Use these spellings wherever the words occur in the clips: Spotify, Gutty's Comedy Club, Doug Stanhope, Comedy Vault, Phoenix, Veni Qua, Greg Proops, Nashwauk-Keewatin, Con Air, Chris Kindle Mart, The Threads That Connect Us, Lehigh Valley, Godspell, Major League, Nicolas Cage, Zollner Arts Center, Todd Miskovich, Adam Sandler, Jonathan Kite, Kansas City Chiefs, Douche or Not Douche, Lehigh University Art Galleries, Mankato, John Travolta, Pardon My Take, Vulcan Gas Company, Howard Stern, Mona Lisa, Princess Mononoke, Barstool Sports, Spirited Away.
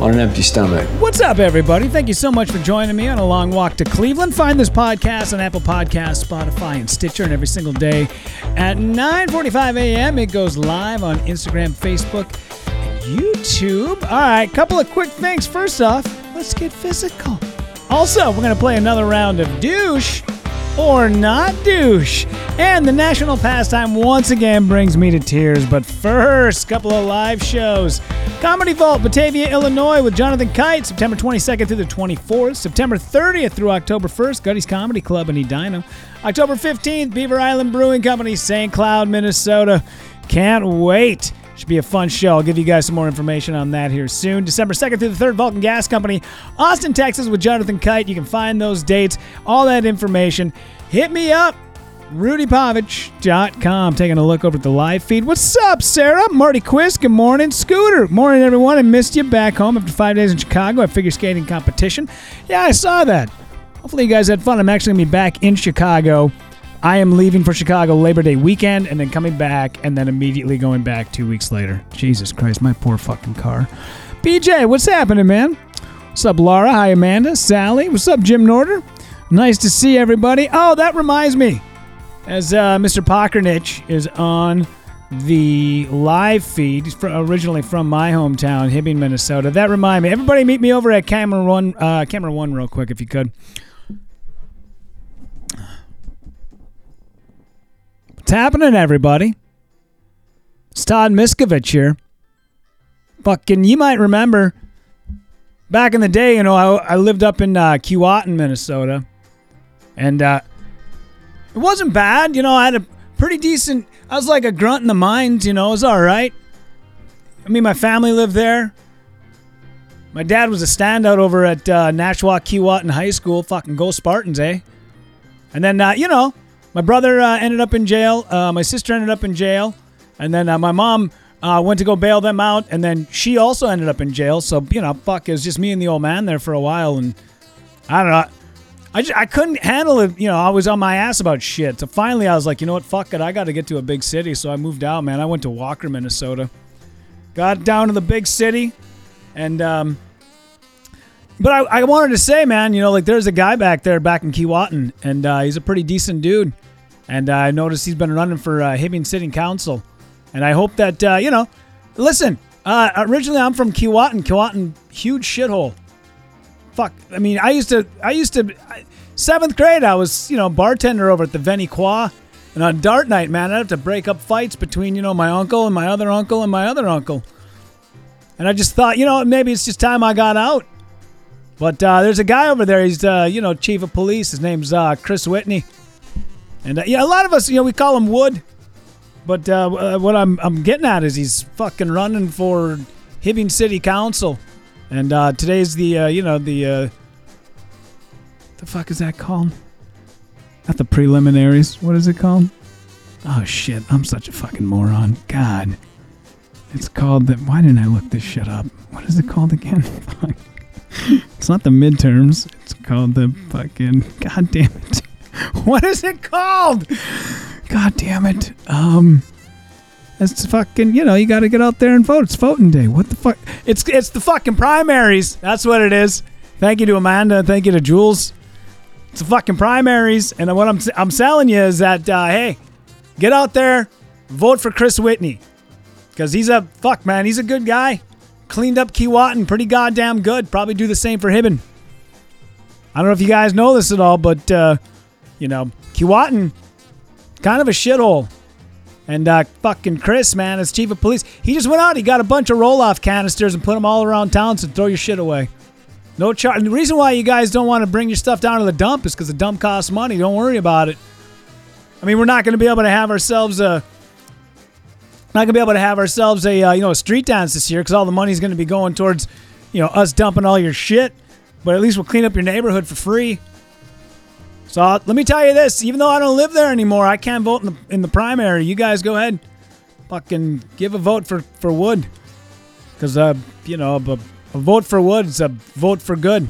on an empty stomach. What's up, everybody? Thank you so much for joining me on A Long Walk to Cleveland. Find this podcast on Apple Podcasts, Spotify, and Stitcher, and every single day at 9:45 a.m. it goes live on Instagram, Facebook, and YouTube. All right, couple of quick things. First off, let's get physical. Also, we're going to play another round of douche or not douche. And the national pastime once again brings me to tears. But first, couple of live shows. Comedy Vault, Batavia, Illinois with Jonathan Kite, September 22nd through the 24th. September 30th through October 1st, Gutty's Comedy Club in Edina. October 15th, Beaver Island Brewing Company, St. Cloud, Minnesota. Can't wait. Should be a fun show. I'll give you guys some more information on that here soon. December 2nd through the 3rd, Vulcan Gas Company, Austin, Texas with Jonathan Kite. You can find those dates, all that information. Hit me up, RudyPovich.com. Taking a look over at the live feed. What's up, Sarah? Marty Quist, good morning. Scooter, good morning, everyone. I missed you back home after 5 days in Chicago at figure skating competition. Yeah, I saw that. Hopefully you guys had fun. I'm actually going to be back in Chicago. I am leaving for Chicago Labor Day weekend and then coming back and then immediately going back 2 weeks later. Jesus Christ, my poor fucking car. BJ, what's happening, man? What's up, Laura? Hi, Amanda. Sally. What's up, Jim Norder? Nice to see everybody. Oh, that reminds me. As Mr. Pockernich is on the live feed, he's originally from my hometown, Hibbing, Minnesota. That reminds me. Everybody meet me over at Camera One real quick if you could. What's happening, everybody? It's Todd Miskovich here. Fucking, you might remember back in the day, you know, I lived up in Keewatin, Minnesota. And it wasn't bad. You know, I had a pretty decent, I was like a grunt in the mines, you know, it was all right. I mean, my family lived there. My dad was a standout over at Nashwauk-Keewatin High School. Fucking go Spartans, eh? And then, you know, my brother ended up in jail. My sister ended up in jail. And then my mom went to go bail them out. And then she also ended up in jail. So, you know, fuck, it was just me and the old man there for a while. And I don't know. I couldn't handle it. You know, I was on my ass about shit. So finally I was like, you know what? Fuck it. I got to get to a big city. So I moved out, man. I went to Walker, Minnesota. Got down to the big city. And, but I wanted to say, man, you know, like there's a guy back in Keewatin. And he's a pretty decent dude. And I noticed he's been running for Hibbing City Council. And I hope that, you know, listen, originally I'm from Keewatin. Keewatin, huge shithole. Fuck. I mean, I used to, 7th grade, I was, you know, bartender over at the Veni Qua. And on dart night, man, I'd have to break up fights between, you know, my uncle and my other uncle and my other uncle. And I just thought, you know, maybe it's just time I got out. But there's a guy over there. He's, you know, chief of police. His name's Chris Whitney. And yeah, a lot of us, you know, we call him Wood, but what I'm getting at is he's fucking running for Hibbing City Council, and today's the you know the fuck is that called? Not the preliminaries. What is it called? Oh shit! I'm such a fucking moron. God, it's called that. Why didn't I look this shit up? What is it called again? Fuck. It's not the midterms. It's called the fucking. God damn it. What is it called? God damn it. It's fucking, you know, you got to get out there and vote. It's voting day. What the fuck? It's the fucking primaries. That's what it is. Thank you to Amanda. Thank you to Jules. It's the fucking primaries. And what I'm telling you is that, hey, get out there, vote for Chris Whitney. Because he's a, fuck, man, he's a good guy. Cleaned up Keewatin pretty goddamn good. Probably do the same for Hibbing. I don't know if you guys know this at all, but... you know, Keewatin, kind of a shithole. And fucking Chris, man, as chief of police, he just went out. He got a bunch of roll-off canisters and put them all around town, so throw your shit away. No charge. And the reason why you guys don't want to bring your stuff down to the dump is because the dump costs money. Don't worry about it. I mean, we're not going to be able to have ourselves a... Not going to be able to have ourselves a a street dance this year because all the money's going to be going towards, us dumping all your shit. But at least we'll clean up your neighborhood for free. So let me tell you this: even though I don't live there anymore, I can't vote in the primary. You guys go ahead, fucking give a vote for Wood, because a vote for Wood is a vote for good.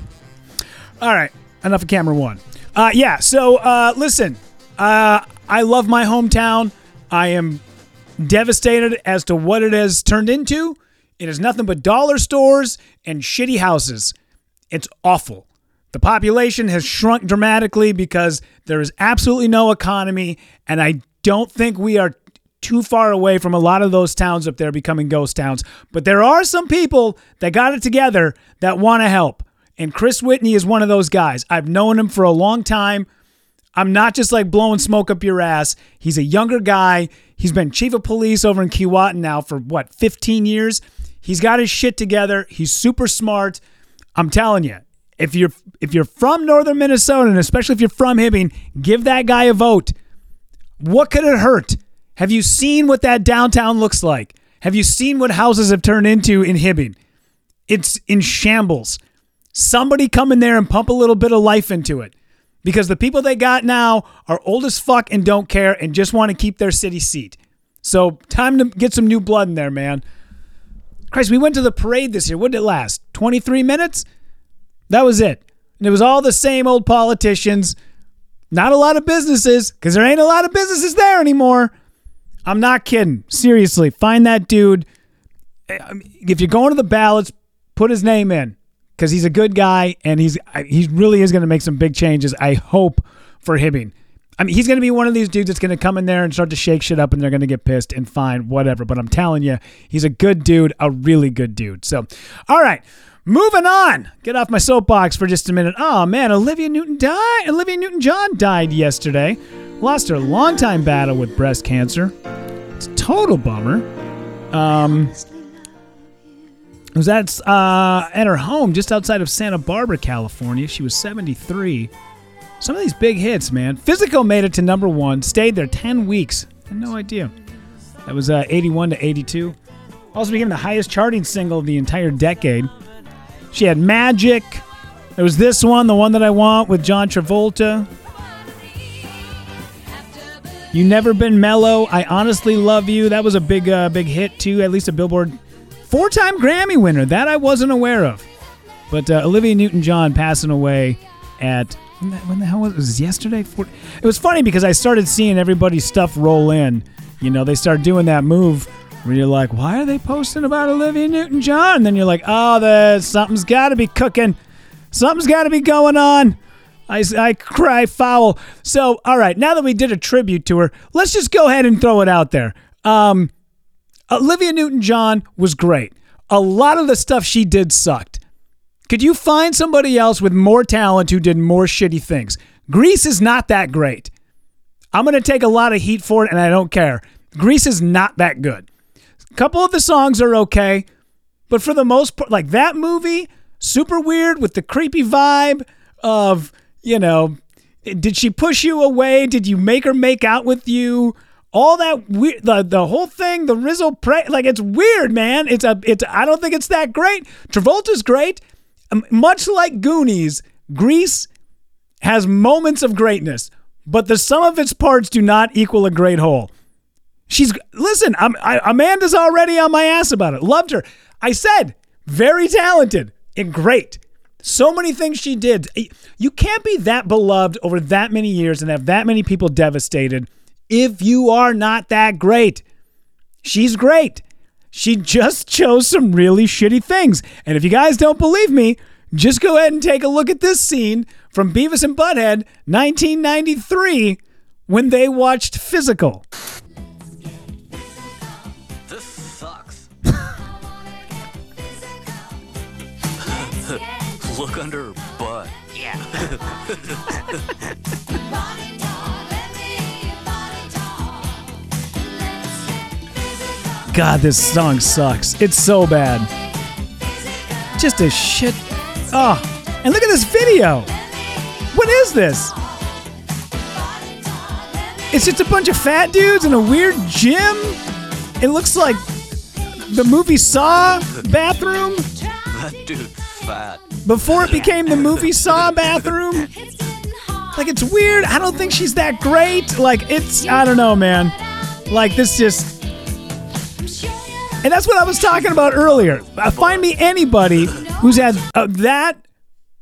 All right, enough of camera one. So listen, I love my hometown. I am devastated as to what it has turned into. It is nothing but dollar stores and shitty houses. It's awful. The population has shrunk dramatically because there is absolutely no economy, and I don't think we are too far away from a lot of those towns up there becoming ghost towns. But there are some people that got it together that want to help, and Chris Whitney is one of those guys. I've known him for a long time. I'm not just like blowing smoke up your ass. He's a younger guy. He's been chief of police over in Keewatin now for, 15 years? He's got his shit together. He's super smart. I'm telling you. If you're from northern Minnesota, and especially if you're from Hibbing, give that guy a vote. What could it hurt? Have you seen what that downtown looks like? Have you seen what houses have turned into in Hibbing? It's in shambles. Somebody come in there and pump a little bit of life into it, because the people they got now are old as fuck and don't care and just want to keep their city seat. So time to get some new blood in there, man. Christ, we went to the parade this year. What did it last? 23 minutes? That was it. And it was all the same old politicians. Not a lot of businesses, because there ain't a lot of businesses there anymore. I'm not kidding. Seriously, find that dude. If you're going to the ballots, put his name in, because he's a good guy, and he really is going to make some big changes, I hope, for Hibbing. I mean, he's going to be one of these dudes that's going to come in there and start to shake shit up, and they're going to get pissed and fine, whatever. But I'm telling you, he's a good dude, a really good dude. So, all right. Moving on. Get off my soapbox for just a minute. Oh, man, Olivia Newton-John died yesterday. Lost her longtime battle with breast cancer. It's a total bummer. It was at her home just outside of Santa Barbara, California. She was 73. Some of these big hits, man. Physical made it to number one. Stayed there 10 weeks. I had no idea. That was 81 to 82. Also became the highest charting single of the entire decade. She had Magic. There was this one, The One That I Want, with John Travolta. You Never Been Mellow, I Honestly Love You. That was a big hit, too, at least a Billboard. Four-time Grammy winner. That I wasn't aware of. But Olivia Newton-John passing away at... When the hell was it? Was it yesterday? It was funny because I started seeing everybody's stuff roll in. They start doing that move where you're like, why are they posting about Olivia Newton-John? And then you're like, something's got to be cooking. Something's got to be going on. I cry foul. So, all right, now that we did a tribute to her, let's just go ahead and throw it out there. Olivia Newton-John was great. A lot of the stuff she did sucked. Could you find somebody else with more talent who did more shitty things? Grease is not that great. I'm going to take a lot of heat for it, and I don't care. Grease is not that good. Couple of the songs are okay, but for the most part, like that movie, super weird with the creepy vibe of, did she push you away? Did you make her make out with you? All that weird, the whole thing, the Rizzo it's weird, man. I don't think it's that great. Travolta's great. Much like Goonies, Grease has moments of greatness, but the sum of its parts do not equal a great whole. Amanda's already on my ass about it. Loved her. I said, very talented and great. So many things she did. You can't be that beloved over that many years and have that many people devastated if you are not that great. She's great. She just chose some really shitty things. And if you guys don't believe me, just go ahead and take a look at this scene from Beavis and Butthead, 1993, when they watched Physical. Look under her butt. Yeah. Body doll, let me body doll. Let's God, this song sucks. It's so bad. Just a shit. Oh, and look at this video. What is this? It's just a bunch of fat dudes in a weird gym. It looks like the movie Saw bathroom. That dude fat. Before it became the movie Saw bathroom. Like, it's weird. I don't think she's that great. Like, it's, I don't know, man. Like, this just... And that's what I was talking about earlier. Find me anybody who's had that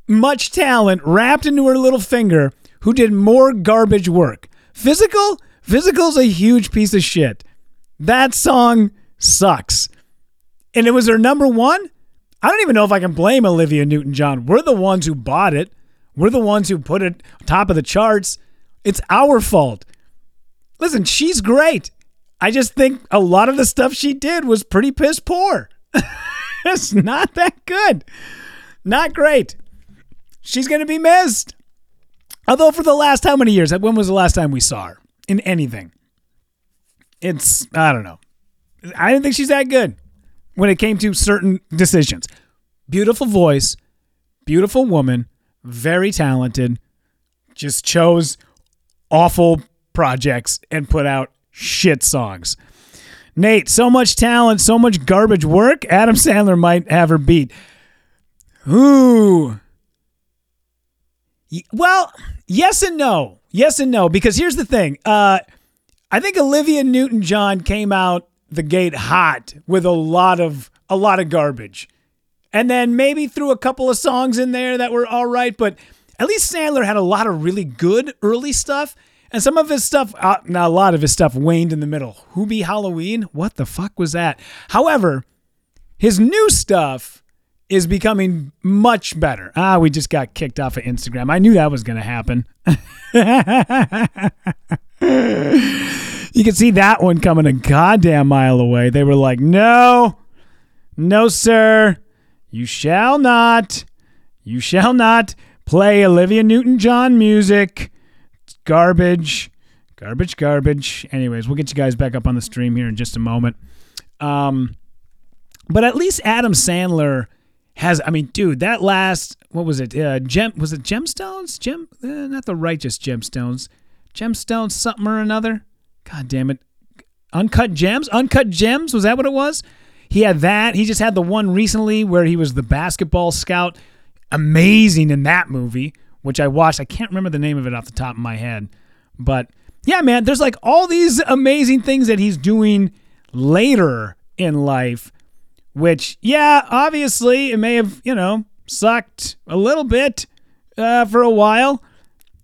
much talent wrapped into her little finger who did more garbage work. Physical? Physical's a huge piece of shit. That song sucks. And it was her number one? I don't even know if I can blame Olivia Newton-John. We're the ones who bought it. We're the ones who put it top of the charts. It's our fault. Listen, she's great. I just think a lot of the stuff she did was pretty piss poor. It's not that good. Not great. She's going to be missed. Although for the last how many years? When was the last time we saw her in anything? It's, I don't know. I didn't think she's that good when it came to certain decisions. Beautiful voice, beautiful woman, very talented, just chose awful projects and put out shit songs. Nate, so much talent, so much garbage work. Adam Sandler might have her beat. Ooh. Well, yes and no. Yes and no, because here's the thing. I think Olivia Newton-John came out the gate hot with a lot of garbage. And then maybe threw a couple of songs in there that were all right, but at least Sandler had a lot of really good early stuff, and some of his stuff, not a lot of his stuff, waned in the middle. Who Be Halloween? What the fuck was that? However, his new stuff is becoming much better. Ah, we just got kicked off of Instagram. I knew that was going to happen. You can see that one coming a goddamn mile away. They were like, no, no, sir. You shall not play Olivia Newton-John music. It's garbage, garbage, garbage. Anyways, we'll get you guys back up on the stream here in just a moment. But at least Adam Sandler has, I mean, dude, that last, what was it? Gemstones? Not the Righteous Gemstones. Gemstones something or another. God damn it. Uncut Gems? Uncut Gems? Was that what it was? He had that. He just had the one recently where he was the basketball scout. Amazing in that movie, which I watched. I can't remember the name of it off the top of my head. But yeah, man, there's like all these amazing things that he's doing later in life, which, yeah, obviously it may have, you know, sucked a little bit for a while.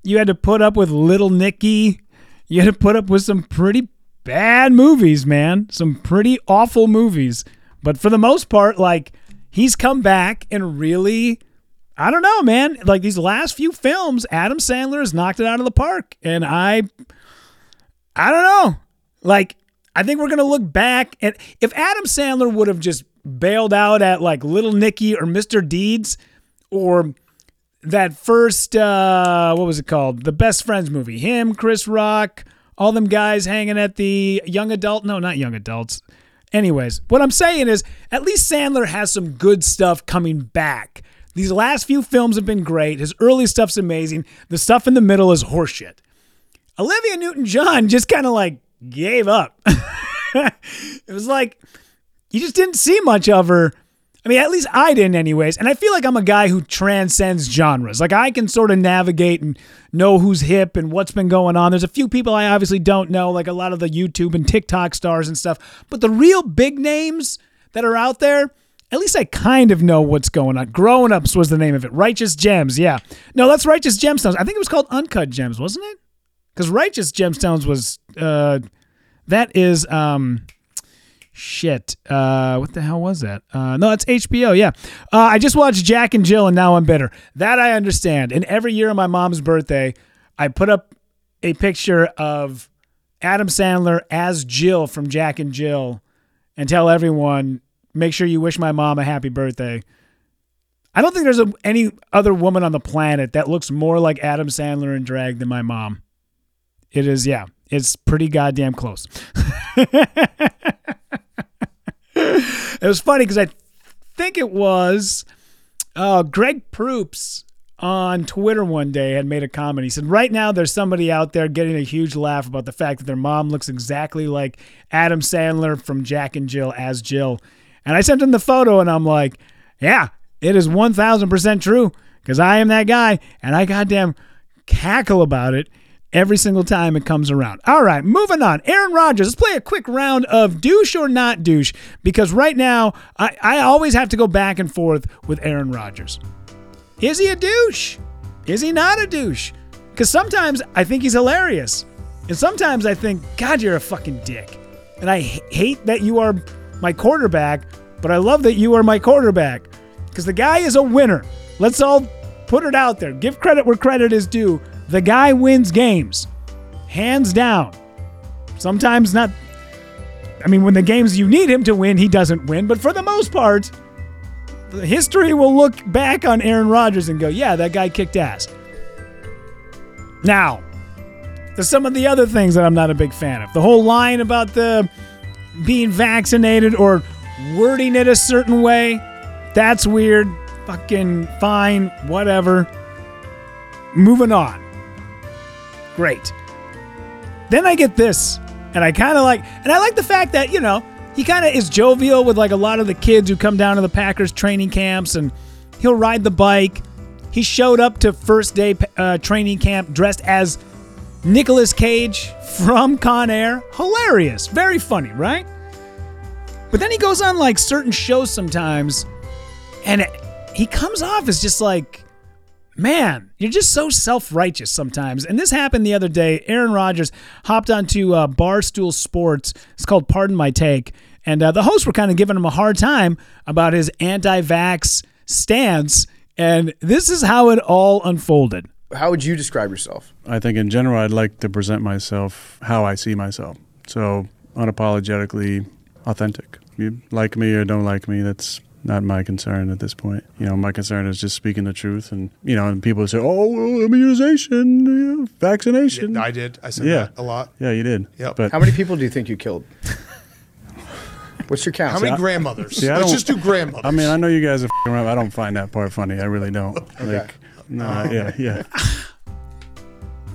You had to put up with Little Nicky. You had to put up with some pretty bad movies, man. Some pretty awful movies. But for the most part, like, he's come back and really, I don't know, man. Like, these last few films, Adam Sandler has knocked it out of the park. And I don't know. Like, I think we're going to look back. And if Adam Sandler would have just bailed out at, like, Little Nicky or Mr. Deeds or that first, what was it called? The Best Friends movie. Him, Chris Rock, all them guys hanging at the young adult. No, not young adults. Anyways, what I'm saying is at least Sandler has some good stuff coming back. These last few films have been great. His early stuff's amazing. The stuff in the middle is horseshit. Olivia Newton-John just kind of like gave up. It was like you just didn't see much of her. I mean, at least I didn't anyways. And I feel like I'm a guy who transcends genres. Like, I can sort of navigate and know who's hip and what's been going on. There's a few people I obviously don't know, like a lot of the YouTube and TikTok stars and stuff. But the real big names that are out there, at least I kind of know what's going on. Grown Ups was the name of it. Righteous Gems, yeah. No, that's Righteous Gemstones. I think it was called Uncut Gems, wasn't it? Because Righteous Gemstones was, that is, shit. What the hell was that? No, it's HBO. Yeah. I just watched Jack and Jill and now I'm bitter. That I understand. And every year on my mom's birthday, I put up a picture of Adam Sandler as Jill from Jack and Jill and tell everyone, make sure you wish my mom a happy birthday. I don't think there's any other woman on the planet that looks more like Adam Sandler in drag than my mom. It is. Yeah. It's pretty goddamn close. It was funny because I think it was Greg Proops on Twitter one day had made a comment. He said, right now there's somebody out there getting a huge laugh about the fact that their mom looks exactly like Adam Sandler from Jack and Jill as Jill. And I sent him the photo and I'm like, yeah, it is 1,000% true because I am that guy. And I goddamn cackle about it every single time it comes around. All right, moving on. Aaron Rodgers, let's play a quick round of douche or not douche, because right now I always have to go back and forth with Aaron Rodgers. Is he a douche? Is he not a douche? Because sometimes I think he's hilarious. And sometimes I think, God, you're a fucking dick. And I hate that you are my quarterback, but I love that you are my quarterback because the guy is a winner. Let's all put it out there. Give credit where credit is due. The guy wins games, hands down. Sometimes not. I mean, when the games you need him to win, he doesn't win. But for the most part, history will look back on Aaron Rodgers and go, yeah, that guy kicked ass. Now, there's some of the other things that I'm not a big fan of. The whole line about the being vaccinated or wording it a certain way, that's weird. Fucking fine, whatever. Moving on. Great. Then I get this, and I like the fact that, you know, he kind of is jovial with like a lot of the kids who come down to the Packers training camps, and he'll ride the bike. He showed up to first day training camp dressed as Nicolas Cage from Con Air. Hilarious. Very funny, right? But then he goes on like certain shows sometimes, and he comes off as just like, man, you're just so self-righteous sometimes. And this happened the other day. Aaron Rodgers hopped onto Barstool Sports. It's called Pardon My Take. And the hosts were kind of giving him a hard time about his anti-vax stance. And this is how it all unfolded. How would you describe yourself? I think in general, I'd like to present myself how I see myself. So unapologetically authentic. You like me or don't like me, that's not my concern at this point. You know, my concern is just speaking the truth. And, you know, and people say, oh, immunization, vaccination. Yeah, I did. I said that a lot. Yeah, you did. Yep. But how many people do you think you killed? What's your count? How many grandmothers? See, let's just do grandmothers. I mean, I know you guys are f***ing around. I don't find that part funny. I really don't. Okay. Like, nah, yeah.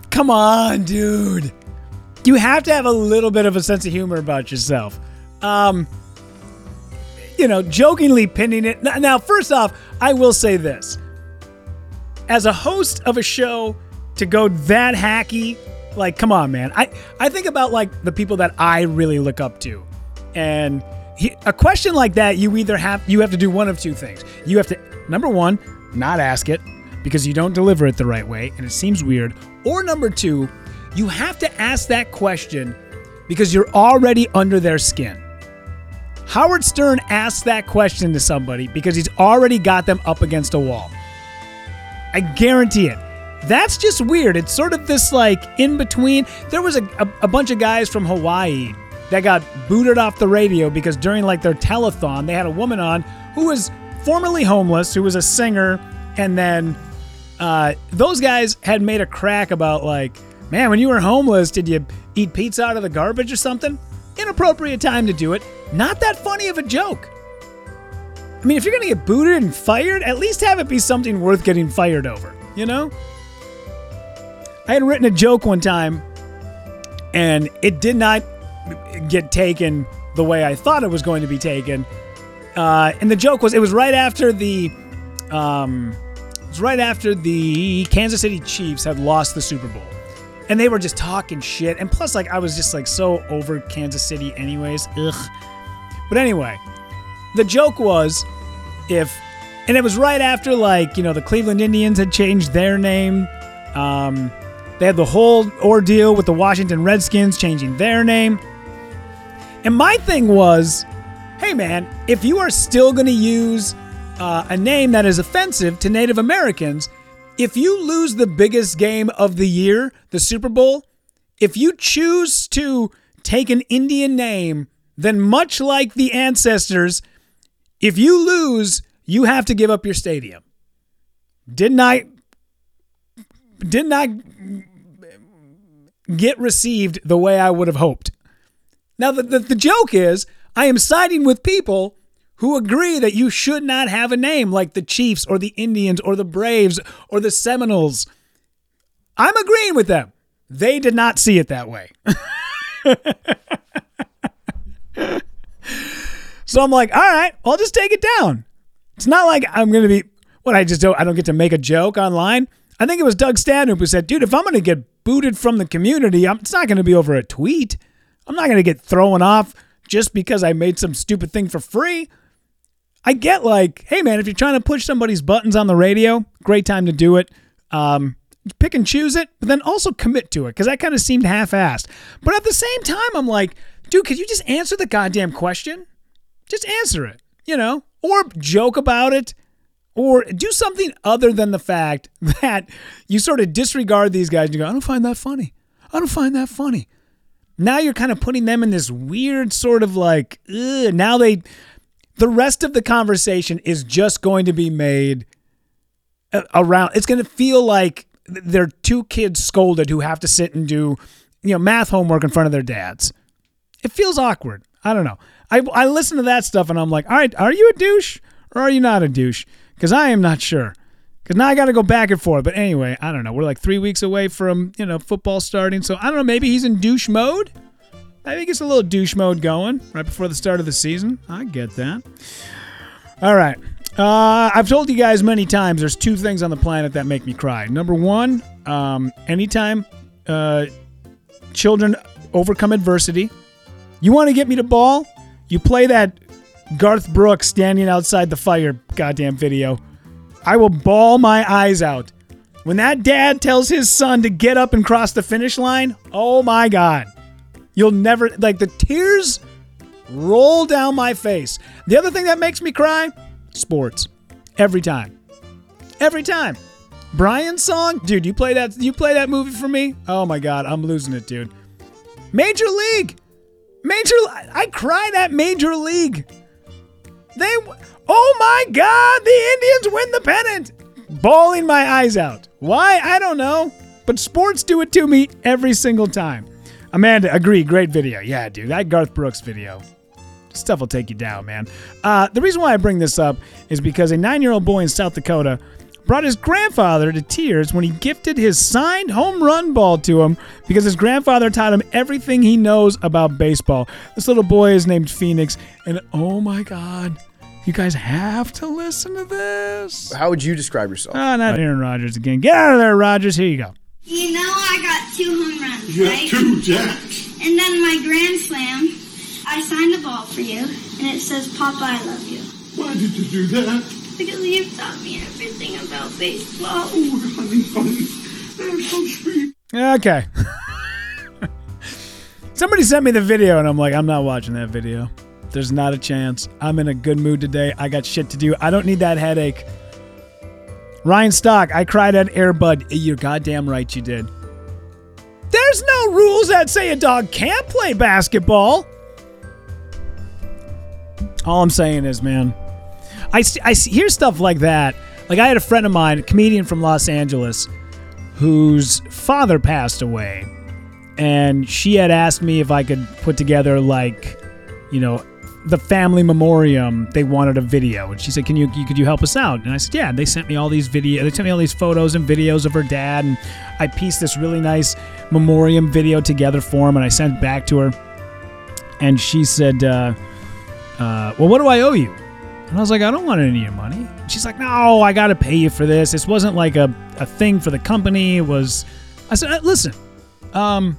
Come on, dude. You have to have a little bit of a sense of humor about yourself. You know, jokingly pinning it. Now, first off, I will say this. As a host of a show, to go that hacky, like, come on, man. I think about, like, the people that I really look up to. And a question like that, you have to do one of two things. You have to, number one, not ask it because you don't deliver it the right way and it seems weird. Or number two, you have to ask that question because you're already under their skin. Howard Stern asked that question to somebody because he's already got them up against a wall. I guarantee it. That's just weird. It's sort of this like in between. There was a bunch of guys from Hawaii that got booted off the radio because during like their telethon, they had a woman on who was formerly homeless, who was a singer. And then those guys had made a crack about like, man, when you were homeless, did you eat pizza out of the garbage or something? Inappropriate time to do it. Not that funny of a joke. I mean, if you're going to get booted and fired, at least have it be something worth getting fired over, you know? I had written a joke one time, and it did not get taken the way I thought it was going to be taken. And the joke was, it was right after the Kansas City Chiefs had lost the Super Bowl. And they were just talking shit. And plus, like, I was just, like, so over Kansas City anyways. Ugh. But anyway, the joke was and it was right after, like, you know, the Cleveland Indians had changed their name. They had the whole ordeal with the Washington Redskins changing their name. And my thing was, hey, man, if you are still going to use a name that is offensive to Native Americans, if you lose the biggest game of the year, the Super Bowl, if you choose to take an Indian name, then much like the ancestors, if you lose, you have to give up your stadium. Did not get received the way I would have hoped. Now, the joke is I am siding with people who agree that you should not have a name like the Chiefs or the Indians or the Braves or the Seminoles. I'm agreeing with them. They did not see it that way. So I'm like, all right, I'll just take it down. It's not like I'm going to be, what, I don't get to make a joke online. I think it was Doug Stanhope who said, dude, if I'm going to get booted from the community, it's not going to be over a tweet. I'm not going to get thrown off just because I made some stupid thing for free. I get like, hey, man, if you're trying to push somebody's buttons on the radio, great time to do it. Pick and choose it, but then also commit to it, because that kind of seemed half-assed. But at the same time, I'm like, dude, could you just answer the goddamn question? Just answer it, you know, or joke about it, or do something other than the fact that you sort of disregard these guys and you go, I don't find that funny. I don't find that funny. Now you're kind of putting them in this weird sort of like, ugh. Now the rest of the conversation is just going to be made around, it's going to feel like they're two kids scolded who have to sit and do, you know, math homework in front of their dads. It feels awkward. I don't know. I listen to that stuff and I'm like, all right, are you a douche or are you not a douche? Because I am not sure. Because now I got to go back and forth. But anyway, I don't know. We're like 3 weeks away from, you know, football starting. So I don't know. Maybe he's in douche mode. I think it's a little douche mode going right before the start of the season. I get that. All right. I've told you guys many times there's two things on the planet that make me cry. Number one, anytime children overcome adversity. You want to get me to ball? You play that Garth Brooks standing outside the fire goddamn video. I will bawl my eyes out. When that dad tells his son to get up and cross the finish line, oh my God. You'll never, like, the tears roll down my face. The other thing that makes me cry... sports. Every time. Brian's Song? Dude, you play that movie for me? Oh my God, I'm losing it, dude. Major League. I cried at Major League. Oh my God, the Indians win the pennant. Bawling my eyes out. Why? I don't know. But sports do it to me every single time. Amanda, agree, great video. Yeah, dude, that Garth Brooks video. Stuff will take you down, man. The reason why I bring this up is because a 9-year-old boy in South Dakota brought his grandfather to tears when he gifted his signed home run ball to him because his grandfather taught him everything he knows about baseball. This little boy is named Phoenix, and oh my God, you guys have to listen to this. How would you describe yourself? Not Aaron Rodgers again. Get out of there, Rodgers. Here you go. You know I got 2 home runs, you right? Two jacks. And then my grand slam. I signed the ball for you, and it says, Papa, I love you. Why did you do that? Because you've taught me everything about baseball. Oh, honey, they're so sweet. Okay. Somebody sent me the video, and I'm like, I'm not watching that video. There's not a chance. I'm in a good mood today. I got shit to do. I don't need that headache. Ryan Stock, I cried at Airbud. You're goddamn right you did. There's no rules that say a dog can't play basketball. All I'm saying is, man, I hear stuff like that. Like, I had a friend of mine, a comedian from Los Angeles, whose father passed away. And she had asked me if I could put together, like, you know, the family memoriam. They wanted a video. And she said, could you help us out? And I said, yeah. And they sent me all these videos. They sent me all these photos and videos of her dad. And I pieced this really nice memoriam video together for him. And I sent it back to her. And she said... well, what do I owe you? And I was like, I don't want any of your money. She's like, no, I got to pay you for this. This wasn't like a thing for the company. It was, I said, listen, I'm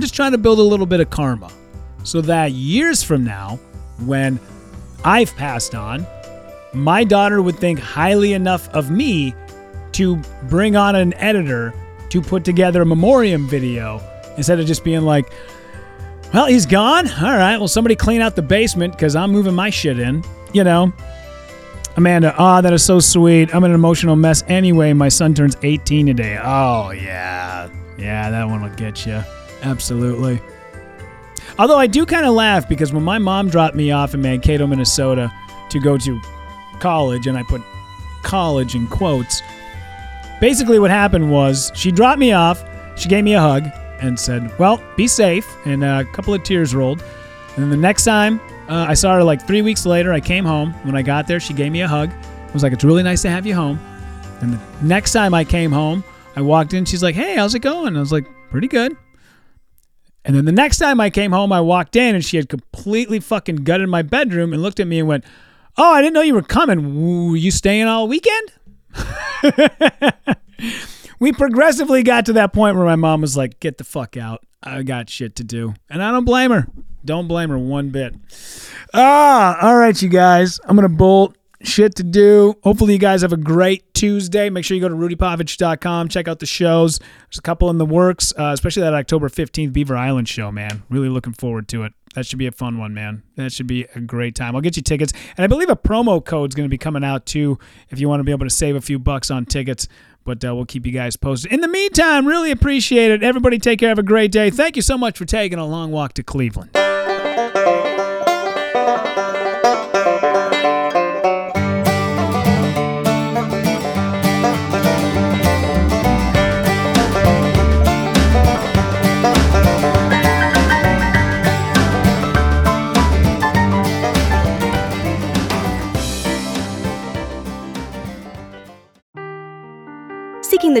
just trying to build a little bit of karma so that years from now, when I've passed on, my daughter would think highly enough of me to bring on an editor to put together a memoriam video instead of just being like, well, he's gone. All right. Well, somebody clean out the basement because I'm moving my shit in. You know, Amanda. Ah, oh, that is so sweet. I'm in an emotional mess anyway. My son turns 18 today. Oh, yeah. Yeah, that one will get you. Absolutely. Although I do kind of laugh because when my mom dropped me off in Mankato, Minnesota to go to college, and I put college in quotes, basically what happened was she dropped me off. She gave me a hug. And said, well, be safe. And a couple of tears rolled. And then the next time I saw her like 3 weeks later. I came home. When I got there, she gave me a hug. I was like, it's really nice to have you home. And the next time I came home, I walked in. She's like, hey, how's it going? I was like, pretty good. And then the next time I came home, I walked in, and she had completely fucking gutted my bedroom and looked at me and went, oh, I didn't know you were coming. Were you staying all weekend? We progressively got to that point where my mom was like, get the fuck out. I got shit to do. And I don't blame her. Don't blame her one bit. All right, you guys. I'm going to bolt. Shit to do. Hopefully you guys have a great Tuesday. Make sure you go to rudypovich.com. Check out the shows. There's a couple in the works, especially that October 15th Beaver Island show, man. Really looking forward to it. That should be a fun one, man. That should be a great time. I'll get you tickets. And I believe a promo code's going to be coming out, too, if you want to be able to save a few bucks on tickets. But we'll keep you guys posted. In the meantime, really appreciate it. Everybody take care. Have a great day. Thank you so much for taking a long walk to Cleveland. Seeking the